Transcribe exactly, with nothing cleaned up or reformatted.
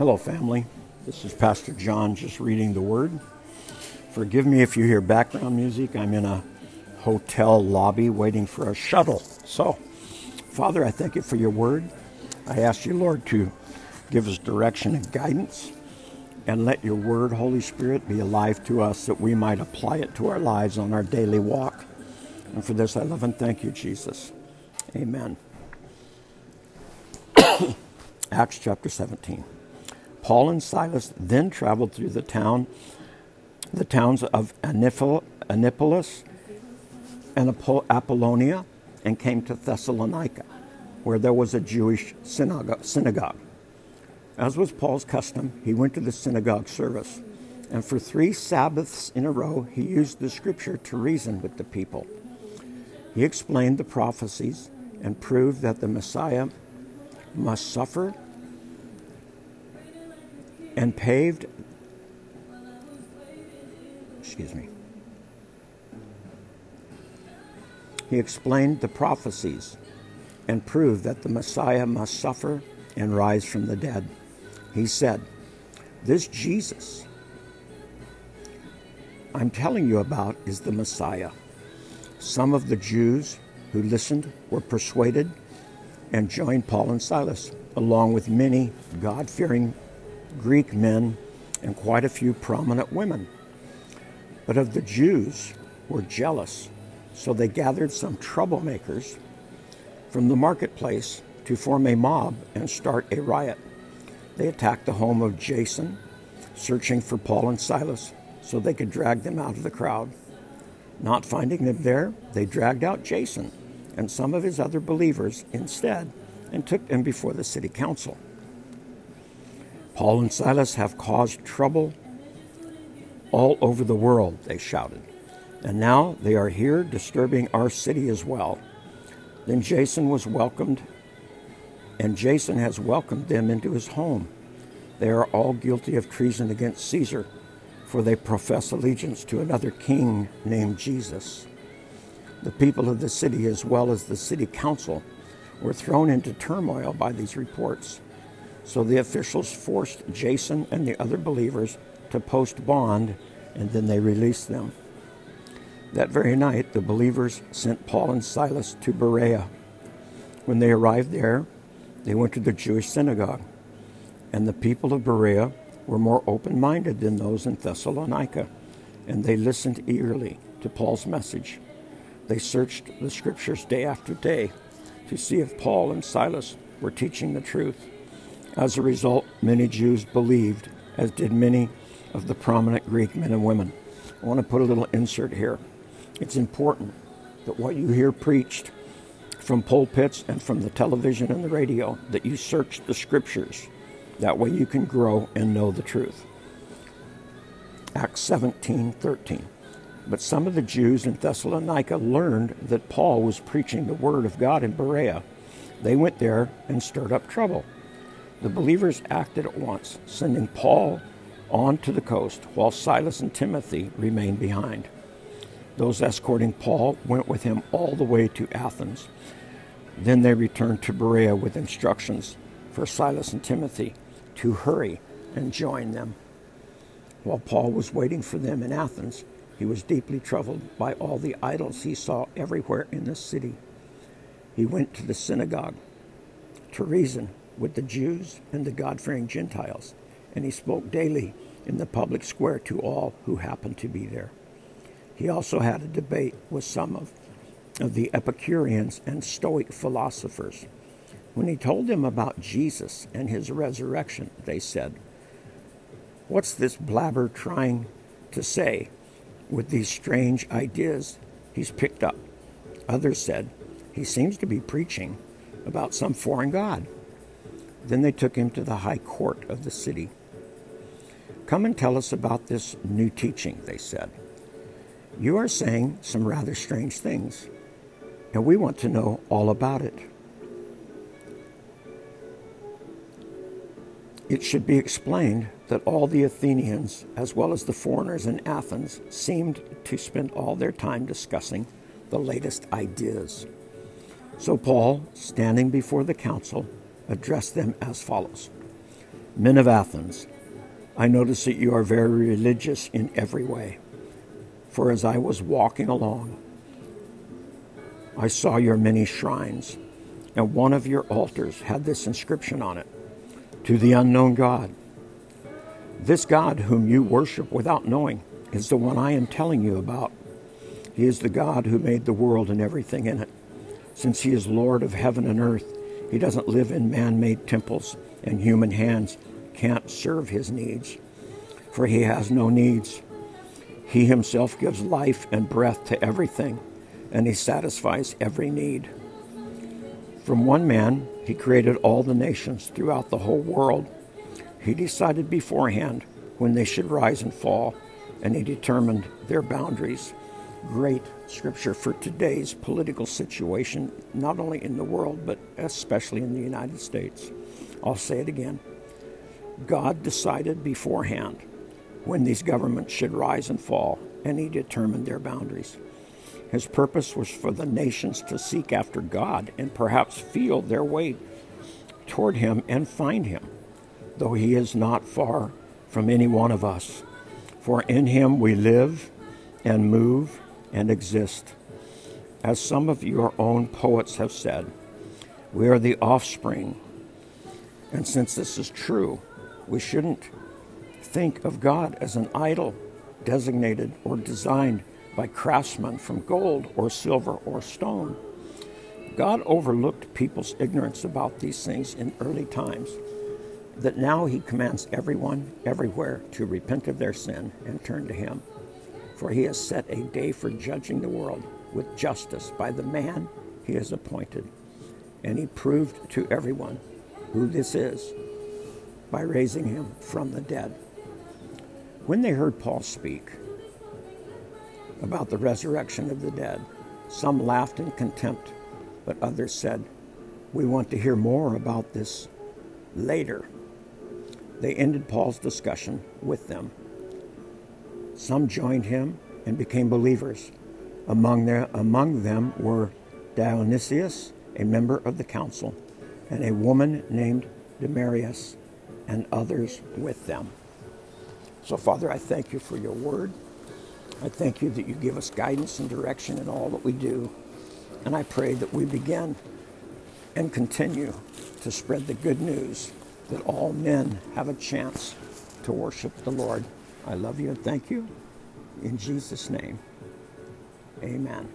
Hello, family. This is Pastor John just reading the Word. Forgive me if you hear background music. I'm in a hotel lobby waiting for a shuttle. So, Father, I thank you for your Word. I ask you, Lord, to give us direction and guidance, and let your Word, Holy Spirit, be alive to us that we might apply it to our lives on our daily walk. And for this, I love and thank you, Jesus. Amen. Acts chapter seventeen. Paul and Silas then traveled through the town, the towns of Annipolis and Apollonia, and came to Thessalonica, where there was a Jewish synagogue. As was Paul's custom, he went to the synagogue service, and for three Sabbaths in a row, he used the scripture to reason with the people. He explained the prophecies and proved that the Messiah must suffer, and paved, excuse me, he explained the prophecies and proved that the Messiah must suffer and rise from the dead. He said, "This Jesus I'm telling you about is the Messiah." Some of the Jews who listened were persuaded and joined Paul and Silas, along with many God-fearing Greek men and quite a few prominent women. But of the Jews were jealous, so they gathered some troublemakers from the marketplace to form a mob and start a riot. They attacked the home of Jason, searching for Paul and Silas so they could drag them out of the crowd. Not finding them there, they dragged out Jason and some of his other believers instead and took them before the city council. "Paul and Silas have caused trouble all over the world," they shouted, "and now they are here disturbing our city as well." Then Jason was welcomed, and Jason has welcomed them into his home. They are all guilty of treason against Caesar, for they profess allegiance to another king named Jesus. The people of the city, as well as the city council, were thrown into turmoil by these reports. So the officials forced Jason and the other believers to post bond, and then they released them. That very night, the believers sent Paul and Silas to Berea. When they arrived there, they went to the Jewish synagogue, and the people of Berea were more open-minded than those in Thessalonica, and they listened eagerly to Paul's message. They searched the scriptures day after day to see if Paul and Silas were teaching the truth. As a result, many Jews believed, as did many of the prominent Greek men and women. I want to put a little insert here. It's important that what you hear preached from pulpits and from the television and the radio, that you search the scriptures. That way you can grow and know the truth. Acts seventeen thirteen. But some of the Jews in Thessalonica learned that Paul was preaching the word of God in Berea. They went there and stirred up trouble. The believers acted at once, sending Paul on to the coast, while Silas and Timothy remained behind. Those escorting Paul went with him all the way to Athens. Then they returned to Berea with instructions for Silas and Timothy to hurry and join them. While Paul was waiting for them in Athens, he was deeply troubled by all the idols he saw everywhere in the city. He went to the synagogue to reason with the Jews and the God-fearing Gentiles, and he spoke daily in the public square to all who happened to be there. He also had a debate with some of, of the Epicureans and Stoic philosophers. When he told them about Jesus and his resurrection, they said, "What's this blabber trying to say with these strange ideas he's picked up?" Others said, "He seems to be preaching about some foreign god." Then they took him to the high court of the city. "Come and tell us about this new teaching," they said. "You are saying some rather strange things, and we want to know all about it. It should be explained that all the Athenians, as well as the foreigners in Athens, seemed to spend all their time discussing the latest ideas." So Paul, standing before the council, addressed them as follows. Men of Athens, I notice that you are very religious in every way. For as I was walking along, I saw your many shrines, and one of your altars had this inscription on it, to the unknown God. This God whom you worship without knowing is the one I am telling you about. He is the God who made the world and everything in it. Since he is Lord of heaven and earth, he doesn't live in man-made temples, and human hands can't serve his needs, for he has no needs. He himself gives life and breath to everything, and he satisfies every need. From one man, he created all the nations throughout the whole world. He decided beforehand when they should rise and fall, and he determined their boundaries. Great scripture for today's political situation, not only in the world, but especially in the United States. I'll say it again. God decided beforehand when these governments should rise and fall, and he determined their boundaries. His purpose was for the nations to seek after God and perhaps feel their way toward him and find him, though he is not far from any one of us. For in him we live and move and exist. As some of your own poets have said, we are the offspring. And since this is true, we shouldn't think of God as an idol designated or designed by craftsmen from gold or silver or stone. God overlooked people's ignorance about these things in early times, that now he commands everyone, everywhere, to repent of their sin and turn to him. For he has set a day for judging the world with justice by the man he has appointed. And he proved to everyone who this is by raising him from the dead. When they heard Paul speak about the resurrection of the dead, some laughed in contempt, but others said, "We want to hear more about this later." They ended Paul's discussion with them. Some joined him and became believers. Among, their, among them were Dionysius, a member of the council, and a woman named Demarius, and others with them. So, Father, I thank you for your word. I thank you that you give us guidance and direction in all that we do. And I pray that we begin and continue to spread the good news that all men have a chance to worship the Lord. I love you and thank you. In Jesus' name, amen.